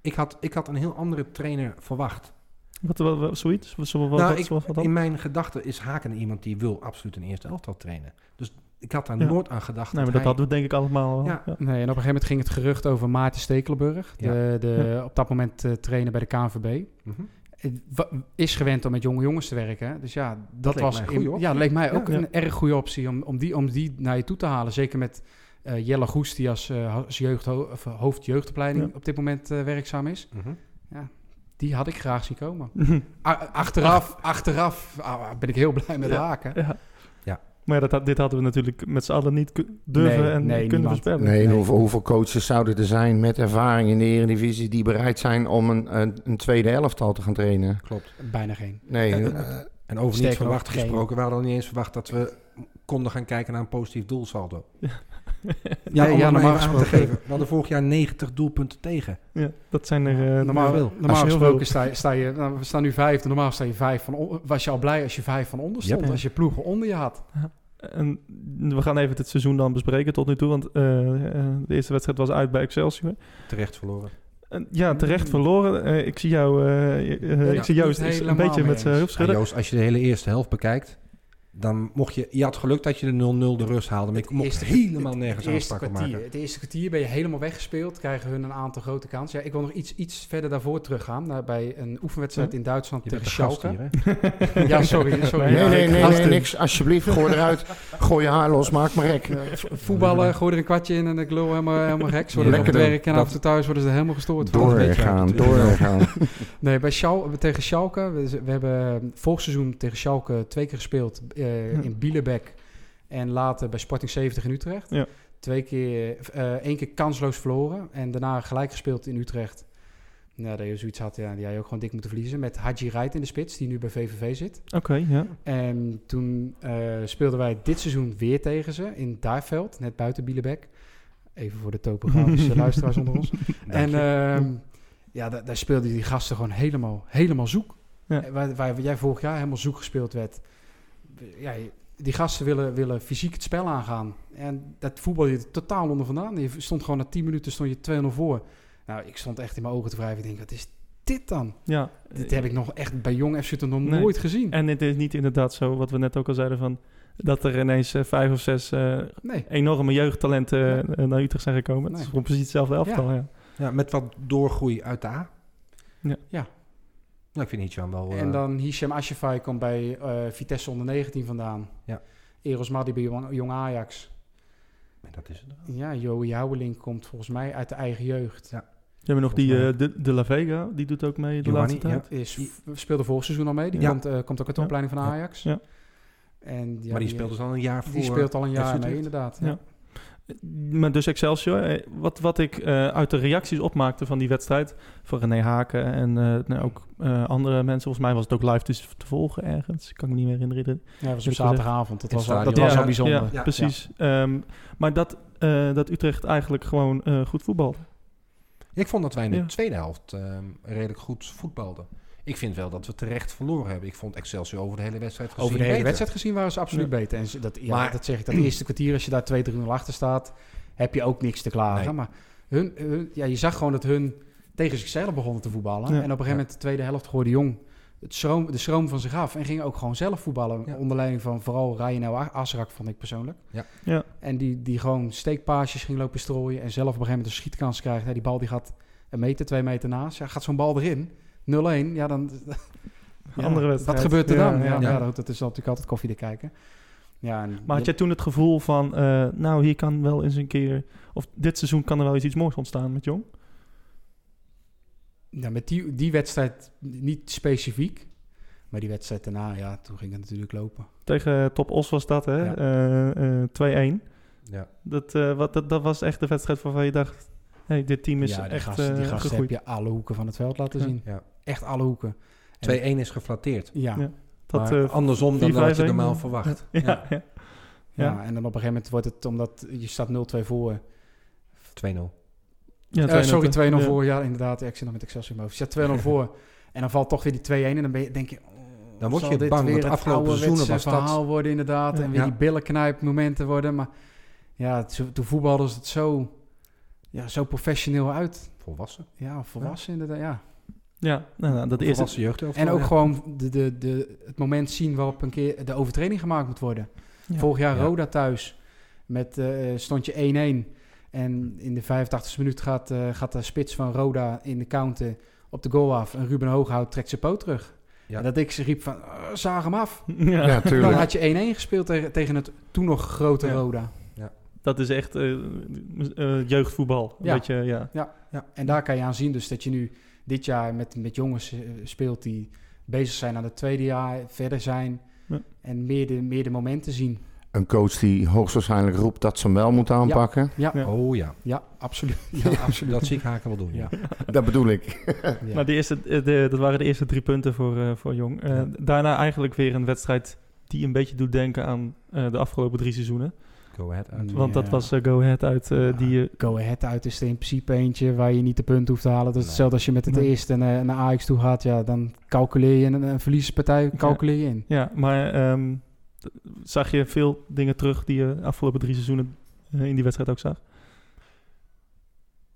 Ik had, ik had een heel andere trainer verwacht... Wat, wat, wat, zoiets? Wat, wat, nou, ik, wat, wat in mijn gedachten is Haken iemand die wil absoluut een eerste elftal trainen. Dus ik had daar ja. nooit aan gedacht. Nee, maar dat, dat hadden we denk ik allemaal. Ja. Ja. Nee, en op een gegeven moment ging het gerucht over Maarten Stekelenburg. Ja. De, de ja. op dat moment uh, trainen bij de K N V B. Mm-hmm. Is gewend om met jonge jongens te werken. Dus ja, dat, dat was een goede optie. Ja, dat leek mij ook ja, ja. een erg goede optie om, om, die, om die naar je toe te halen. Zeker met uh, Jelle Goes, die als, uh, als jeugd, of hoofdjeugdopleiding ja. op dit moment uh, werkzaam is. Mm-hmm. Ja. Die had ik graag zien komen. A- achteraf, achteraf ah, ben ik heel blij met ja, Haken. Ja. ja, Maar ja, dat, dit hadden we natuurlijk met z'n allen niet durven nee, en nee, kunnen voorspellen. Nee, nee. Hoeveel, hoeveel coaches zouden er zijn met ervaring in de Eredivisie die bereid zijn om een, een, een tweede elftal te gaan trainen? Klopt, bijna geen. Nee. En, uh, en over niet verwacht gesproken, geen. We hadden al niet eens verwacht dat we konden gaan kijken naar een positief doelsaldo. Ja. Ja, nee, ja, normaal gesproken. Te geven. We hadden vorig jaar negentig doelpunten tegen. Ja, dat zijn er... Uh, normaal normaal, normaal gesproken sta je... Sta je nou, we staan nu vijfde. Normaal sta je vijf van on- was je al blij als je vijf van onder stond. Yep. Als je ploegen onder je had. Ja. En we gaan even het seizoen dan bespreken tot nu toe. Want uh, de eerste wedstrijd was uit bij Excelsior. Terecht verloren. Ja, terecht verloren. Uh, ik zie jou... Uh, uh, ja, ik zie Joost een beetje met zijn hoofd schudden. Ja, Joost, als je de hele eerste helft bekijkt... Dan mocht je... Je had geluk dat je de nul nul de rust haalde. Maar ik mocht eerste, helemaal het, nergens aanspraak maken. Het eerste kwartier ben je helemaal weggespeeld. Krijgen hun een aantal grote kansen. Ja, ik wil nog iets, iets verder daarvoor teruggaan. Naar, bij een oefenwedstrijd ja. in Duitsland je tegen Schalke. Hier, ja, sorry. sorry. Nee, nee, nee, nee, niks. Alsjeblieft, gooi eruit. Gooi je haar los, maak maar gek. Voetballen, gooi er een kwartje in en ik lul helemaal, helemaal gek. Ze worden op het werk en af en toe thuis worden ze er helemaal gestoord. Doorgaan, doorgaan. Nee, bij Schalke, tegen Schalke. We, we hebben vorig seizoen tegen Schalke twee keer gespeeld... Uh, ja. in Bielebek en later bij Sporting zeventig in Utrecht. Ja. Twee keer, uh, één keer kansloos verloren en daarna gelijk gespeeld in Utrecht. Nou, dat je zoiets had, ja, die had je ook gewoon dik moeten verliezen. Met Haji Reit in de spits, die nu bij V V V zit. Oké, okay, ja. En toen uh, speelden wij dit seizoen weer tegen ze in Daarveld, net buiten Bielebek. Even voor de topografische luisteraars onder ons. En uh, ja, daar, daar speelden die gasten gewoon helemaal, helemaal zoek. Ja. Waar, waar jij vorig jaar helemaal zoek gespeeld werd... Ja, die gasten willen, willen fysiek het spel aangaan. En dat voetbal je totaal onder vandaan. Je stond gewoon na tien minuten stond je twee nul voor. Nou, ik stond echt in mijn ogen te wrijven. Ik denk, wat is dit dan? Ja, dit heb ik nog echt bij Jong F C er nog nee. nooit gezien. En het is niet inderdaad zo, wat we net ook al zeiden, van dat er ineens uh, vijf of zes uh, nee. enorme jeugdtalenten nee. naar Utrecht zijn gekomen. Nee. Het is precies hetzelfde elftal. Ja. Ja. Ja, met wat doorgroei uit de A. Ja. Ja. Nou, ik vind Hicham wel... Uh... En dan Hicham Acheffay komt bij uh, Vitesse onder negentien vandaan. Ja. Eros Madi bij Jong, Jong Ajax. En dat is het dan. Ja, Joey Houweling komt volgens mij uit de eigen jeugd. Ja. Je hebt nog volgens die uh, de, de La Vega, die doet ook mee de Giovanni, laatste tijd. Ja. Is, speelde vorig seizoen al mee. Die ja. komt, uh, komt ook uit de opleiding ja. van Ajax. Ja. En, ja, maar die, die speelt dus al een jaar voor... Die speelt al een jaar mee, inderdaad. Ja. Ja. Maar dus Excelsior, wat, wat ik uh, uit de reacties opmaakte van die wedstrijd... van René Haken en uh, nou, ook uh, andere mensen. Volgens mij was het ook live dus te volgen ergens. Ik kan me niet meer herinneren. Ja, het was op zaterdagavond. Dat was, dat was ja, al bijzonder. Ja, ja, precies. Ja. Um, maar dat, uh, dat Utrecht eigenlijk gewoon uh, goed voetbalde. Ik vond dat wij in de ja. tweede helft um, redelijk goed voetbalden. Ik vind wel dat we terecht verloren hebben. Ik vond Excelsior over de hele wedstrijd gezien Over de hele beter. wedstrijd gezien waren ze absoluut ja. beter. En dat, ja, maar, dat zeg ik, dat eerste kwartier, als je daar twee drie nul achter staat, heb je ook niks te klagen. Nee. Maar hun, hun, ja, je zag gewoon dat hun tegen zichzelf begonnen te voetballen. Ja. En op een gegeven moment de tweede helft gooide Jong het schroom, de schroom van zich af en ging ook gewoon zelf voetballen. Ja. Onder leiding van vooral Rayan Azrak, vond ik persoonlijk. Ja. Ja. En die, die gewoon steekpaasjes ging lopen strooien en zelf op een gegeven moment een schietkans krijgt. Ja, die bal die gaat een meter, twee meter naast. Ja, gaat zo'n bal erin. nul een, ja dan... Ja, andere wedstrijd. Wat gebeurt er dan? Ja, ja, ja. ja, dat is natuurlijk altijd koffiedik kijken. Ja, en maar had jij toen het gevoel van... Uh, nou, hier kan wel eens een keer... Of dit seizoen kan er wel eens iets moois ontstaan met Jong? Ja, met die, die wedstrijd niet specifiek. Maar die wedstrijd daarna, ja, toen ging het natuurlijk lopen. Tegen Top Os was dat, hè? Ja. Uh, uh, twee een. Ja. Dat, uh, wat, dat, dat was echt de wedstrijd waarvan je dacht... Hey, dit team is ja, echt gasten, uh, die gasten gegroeid. Heb je alle hoeken van het veld laten zien. Ja. Echt alle hoeken. twee een is geflatteerd. Ja. ja. Dat, uh, andersom dan dat je normaal verwacht. Ja, ja. Ja. Ja. ja, en dan op een gegeven moment wordt het... Omdat je staat nul twee voor... twee nul. Ja, uh, sorry, twee nul ja. voor. Ja, inderdaad. Ik zit nog met Excelsior in mijn hoofd. Je staat twee nul voor. En dan valt toch weer die twee een. En dan ben je, denk je... Oh, dan word je bang. Weer het afgelopen seizoen was verhaal worden, inderdaad. Ja. En weer ja. die billenknijpmomenten worden. Maar ja, toen voetbalden ze het zo... Ja, zo professioneel uit. Volwassen. Ja, volwassen ja. inderdaad, ja. Ja, nou, nou, dat is het. Jeugd en ook ja. gewoon de, de, de, het moment zien waarop een keer de overtreding gemaakt moet worden. Ja. Vorig jaar ja. Roda thuis, met uh, stond je één-één. En in de vijfentachtigste minuut gaat, uh, gaat de spits van Roda in de counter op de goal af. En Ruben Hooghout trekt zijn poot terug. Ja. En dat ik ze riep van, uh, zaag hem af. Ja, ja tuurlijk. Dan had je één-één gespeeld tegen, tegen het toen nog grote ja. Roda. Dat is echt uh, uh, jeugdvoetbal. Ja. Beetje, ja. Ja, ja, en daar kan je aan zien dus dat je nu dit jaar met, met jongens uh, speelt die bezig zijn aan het tweede jaar, verder zijn ja. en meer de, meer de momenten zien. Een coach die hoogstwaarschijnlijk roept dat ze hem wel moeten aanpakken. Ja, ja. Oh ja, ja, absoluut. Ja, absoluut. Dat zie ik Haken wel doen. Ja. Dat bedoel ik. Ja. Nou, die eerste, de, dat waren de eerste drie punten voor, uh, voor Jong. Uh, ja. Daarna eigenlijk weer een wedstrijd die een beetje doet denken aan uh, de afgelopen drie seizoenen. Go Ahead uit. Want ja. dat was uh, Go Ahead uit. Uh, ja, die je... Go Ahead uit is er in principe eentje waar je niet de punten hoeft te halen. Dat is nee. hetzelfde als je met het nee. eerste uh, naar Ajax toe gaat. Ja, dan calculeer je een, een verliezerspartij calculeer je in. Ja, ja maar... Um, zag je veel dingen terug die je de afgelopen drie seizoenen in die wedstrijd ook zag?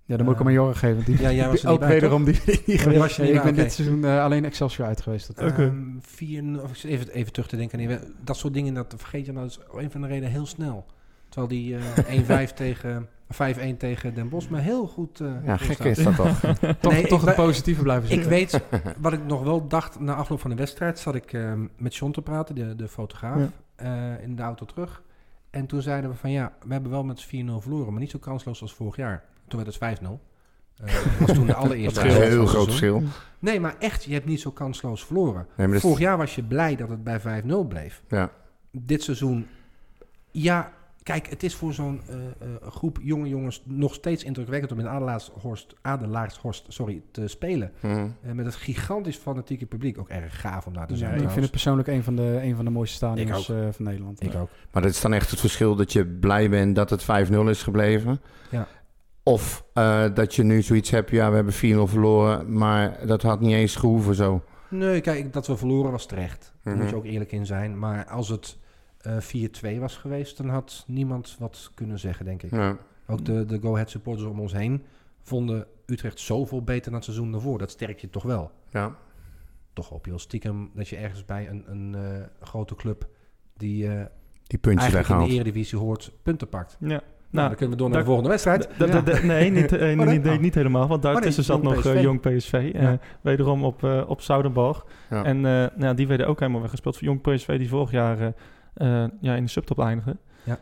Ja, dan moet ik hem aan Jorgen geven. Die, ja, jij was er ook bij, wederom die, die ja, was je niet Ik ben okay. dit seizoen uh, alleen Excelsior uit geweest. Dat okay. um, vier, of even, even terug te denken. Dat soort dingen, dat vergeet je nou, dat is een van de redenen heel snel. Terwijl die uh, één vijf tegen... vijf-één tegen Den Bosch, maar heel goed. Uh, ja, gek staat. Is dat toch? toch nee, toch de positieve blijven zitten. Ik weet, wat ik nog wel dacht na afloop van de wedstrijd, zat ik uh, met John te praten, de, de fotograaf, ja. uh, in de auto terug. En toen zeiden we van ja, we hebben wel met vier nul verloren, maar niet zo kansloos als vorig jaar. Toen werd het vijf nul. Uh, dat was toen de allereerste. Dat is een heel groot verschil. Nee, maar echt, je hebt niet zo kansloos verloren. Nee, vorig jaar was je blij dat het bij vijf nul bleef. Ja. Dit seizoen, ja... Kijk, het is voor zo'n uh, uh, groep jonge jongens nog steeds indrukwekkend om in Adelaarshorst, Adelaarshorst sorry, te spelen. Mm. Uh, met het gigantisch fanatieke publiek. Ook erg gaaf om naar te zijn. Ja, ik vind het persoonlijk een van de, een van de mooiste stadions uh, van Nederland. Ik ja. ook. Maar dat is dan echt het verschil dat je blij bent dat het vijf nul is gebleven. Ja. Of uh, dat je nu zoiets hebt, ja, we hebben vier nul verloren, maar dat had niet eens gehoeven zo. Nee, kijk, dat we verloren was terecht. Mm-hmm. Daar moet je ook eerlijk in zijn. Maar als het... Uh, vier twee was geweest, dan had niemand wat kunnen zeggen, denk ik. Ja. Ook de, de Go Ahead supporters om ons heen vonden Utrecht zoveel beter dan het seizoen daarvoor. Dat sterk je toch wel. Ja. Toch op je wel stiekem dat je ergens bij een, een uh, grote club die, uh, die puntjes weghaalt, in de Eredivisie hoort, punten pakt. Ja. Nou, nou, dan kunnen we door naar de volgende wedstrijd. D- d- ja. d- nee, niet, uh, oh, nee? Niet, niet helemaal. Want daartussen oh, nee, zat nog Jong P S V. Uh, P S V ja. uh, wederom op, uh, op Zoudenboog. Ja. En uh, nou, die werden ook helemaal weggespeeld. Jong P S V die vorig jaar... Uh, Uh, ja, in de subtop eindigen. Ja.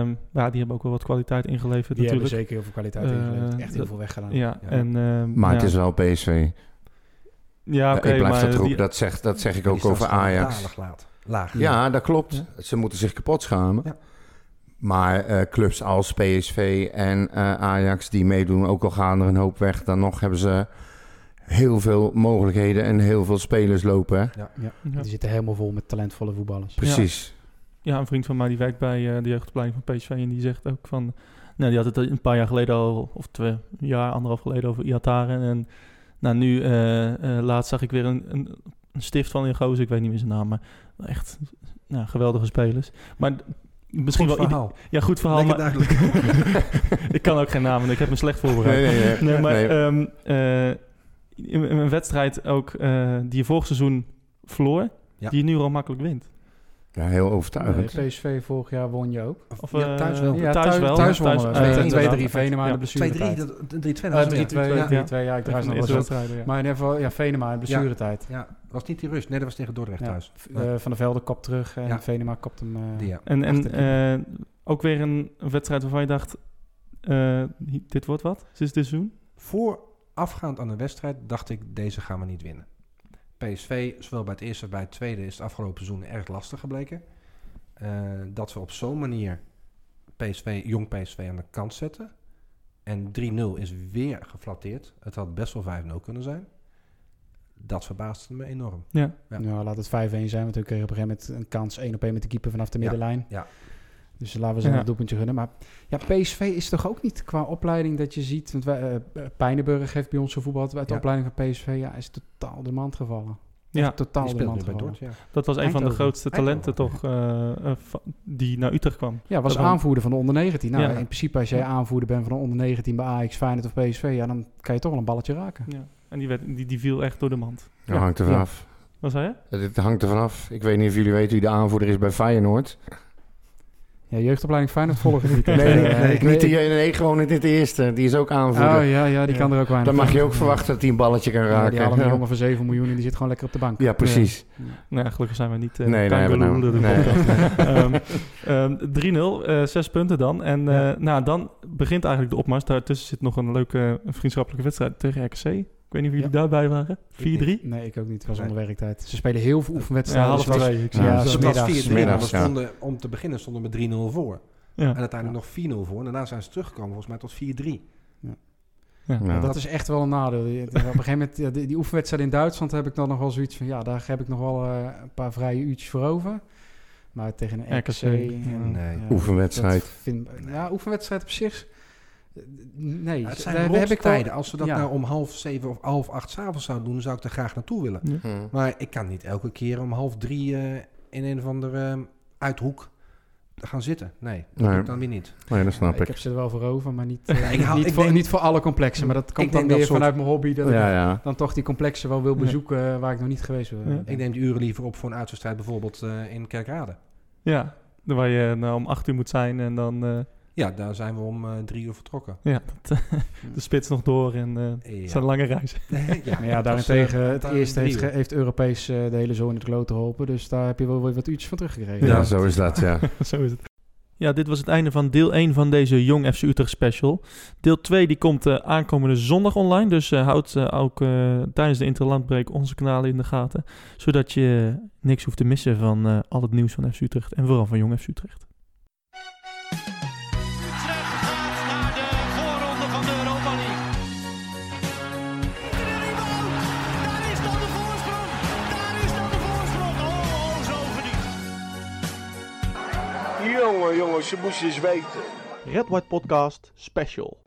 Um, ja, die hebben ook wel wat kwaliteit ingeleverd. Die natuurlijk. Hebben zeker heel veel kwaliteit uh, ingeleverd. Echt heel dat, veel weggedaan. Ja, ja. En, um, maar ja. het is wel P S V. Ja, oké. Okay, maar dat, die, dat, zeg, dat zeg ik ook over Ajax. Laat. Laag, ja, ja, dat klopt. Ja. Ze moeten zich kapot schamen. Ja. Maar uh, clubs als P S V en uh, Ajax die meedoen, ook al gaan er een hoop weg, dan nog hebben ze... heel veel mogelijkheden en heel veel spelers lopen. Hè? Ja, ja. Ja. Die zitten helemaal vol met talentvolle voetballers. Precies. Ja, ja, een vriend van mij die werkt bij uh, de jeugdopleiding van P S V... en die zegt ook van... nou, die had het een paar jaar geleden al... of twee jaar, anderhalf geleden over Iataren. En nou, nu uh, uh, laatst zag ik weer een, een, een stift van een gozer. Ik weet niet meer zijn naam, maar echt nou, geweldige spelers. Maar... Misschien goed wel verhaal. Ide- ja, goed verhaal. Maar ik kan ook geen namen, ik heb me slecht voorbereid. Nee, nee, nee. nee maar... Nee. Um, uh, In een wedstrijd ook uh, die je vorig seizoen verloor, ja. die je nu al makkelijk wint. Ja, heel overtuigend. Nee, P S V vorig jaar won je ook. Of, uh, ja, thuis wel. Ja, thuis, thuis wel. Thuis won we. twee drie Venema in de blessuretijd. drie twee ja, ik draai nog wel wedstrijden. Ja. Maar in ieder geval, ja, Venema in de blessuretijd. Ja, ja, was niet die rust. Nee, dat was tegen Dordrecht ja. thuis. Ja. Uh, Van der Velde kop terug en ja. Venema kopt hem uh, ja. En, en uh, ook weer een wedstrijd waarvan je dacht, uh, dit wordt wat? Sinds dit seizoen? Voor... Afgaand aan de wedstrijd dacht ik, deze gaan we niet winnen. P S V, zowel bij het eerste als bij het tweede... is het afgelopen seizoen erg lastig gebleken. Uh, dat we op zo'n manier P S V, jong P S V aan de kant zetten. En drie nul is weer geflatteerd. Het had best wel vijf nul kunnen zijn. Dat verbaasde me enorm. Ja, ja. Nou, laat het vijf-één zijn. Want toen kreeg je op een gegeven moment een kans... één op één met de keeper vanaf de middenlijn. Ja, ja. Dus laten we ze ja. een doelpuntje gunnen. Maar ja, P S V is toch ook niet qua opleiding dat je ziet... Want wij, uh, Pijnenburg heeft bij ons zijn voetbal... uit de ja. opleiding van P S V ja, is totaal de mand gevallen. Ja, totaal de mand gevallen. Dort, ja. Dat was een Eindhoven. Van de grootste talenten Eindhoven. toch... Uh, uh, va- die naar Utrecht kwam. Ja, was dat aanvoerder van de onder negentien. Nou, ja. In principe als jij aanvoerder bent van de onder negentien... bij Ajax, Feyenoord of P S V... ja, dan kan je toch wel een balletje raken. Ja. En die, werd, die, die viel echt door de mand. Dat ja. hangt er vanaf. Ja. Wat zei je? Het hangt er vanaf. Ik weet niet of jullie weten wie de aanvoerder is bij Feyenoord... Ja, jeugdopleiding Feyenoord volgen niet. Nee, nee, nee, nee, die, nee, gewoon in dit eerste. Die is ook aanvoerder. Oh ja, ja die ja. kan er ook weinig. Dan mag je ook verwachten dat hij een balletje kan raken. Ja, die hadden een jongen van zeven miljoen en die zit gewoon lekker op de bank. Ja, precies. Ja. Nou, ja, gelukkig zijn we niet... Uh, nee, nee, we nou, de nee. um, um, drie nul, uh, zes punten dan. En uh, ja. nou, dan begint eigenlijk de opmars. Daartussen zit nog een leuke vriendschappelijke wedstrijd tegen R K C. Ik weet niet of jullie ja. daarbij waren. vier drie? Nee, ik ook niet. Het was onder werktijd. Ze spelen heel veel oefenwedstrijden. Ja, half dus twee. Was, ja, ja, dus middags, middags, ja. Stonden, om te beginnen stonden we drie nul voor. Ja. En uiteindelijk ja. nog vier nul voor. En daarna zijn ze teruggekomen volgens mij tot vier drie. Ja. Ja. Ja. Ja, dat is echt wel een nadeel. Op een gegeven moment, ja, die, die oefenwedstrijd in Duitsland heb ik dan nog wel zoiets van... Ja, daar heb ik nog wel uh, een paar vrije uurtjes voor over. Maar tegen een R K C... En, nee. uh, oefenwedstrijd. Vind, ja, oefenwedstrijd op zich... Nee, ja, het zijn rondtijden. Als we dat ja. nou om half zeven of half acht 's avonds zouden doen, zou ik er graag naartoe willen. Ja. Maar ik kan niet elke keer om half drie uh, in een of andere um, uithoek gaan zitten. Nee, dat nee. doe ik dan weer niet. Nee, dat snap ja, ik. Ik heb ze er wel voor over, maar niet, uh, ja, ik haal, niet, ik voor, denk, niet voor alle complexen. Maar dat komt dan weer soort... vanuit mijn hobby, dat ja, ik ja. dan toch die complexen wel wil bezoeken nee. waar ik nog niet geweest ben. Ja. Ik neem die uren liever op voor een uitwedstrijd bijvoorbeeld uh, in Kerkrade. Ja, waar je nou om acht uur moet zijn en dan... Uh, Ja, daar zijn we om uh, drie uur vertrokken. Ja, dat, uh, de spits nog door en uh, ja. het zijn lange reizen. ja, maar ja, daarentegen, het eerste heeft, heeft Europees uh, de hele zoon in het kloot geholpen. Dus daar heb je wel wat uurtjes van teruggekregen. Ja, ja, zo is dat, ja. Zo is het. Ja, dit was het einde van deel één van deze Jong F C Utrecht special. Deel twee die komt uh, aankomende zondag online. Dus uh, houd uh, ook uh, tijdens de interlandbreak onze kanalen in de gaten. Zodat je uh, niks hoeft te missen van uh, al het nieuws van F C Utrecht. En vooral van Jong F C Utrecht. Jongen, jongens, je moest eens weten. Red White Podcast Special.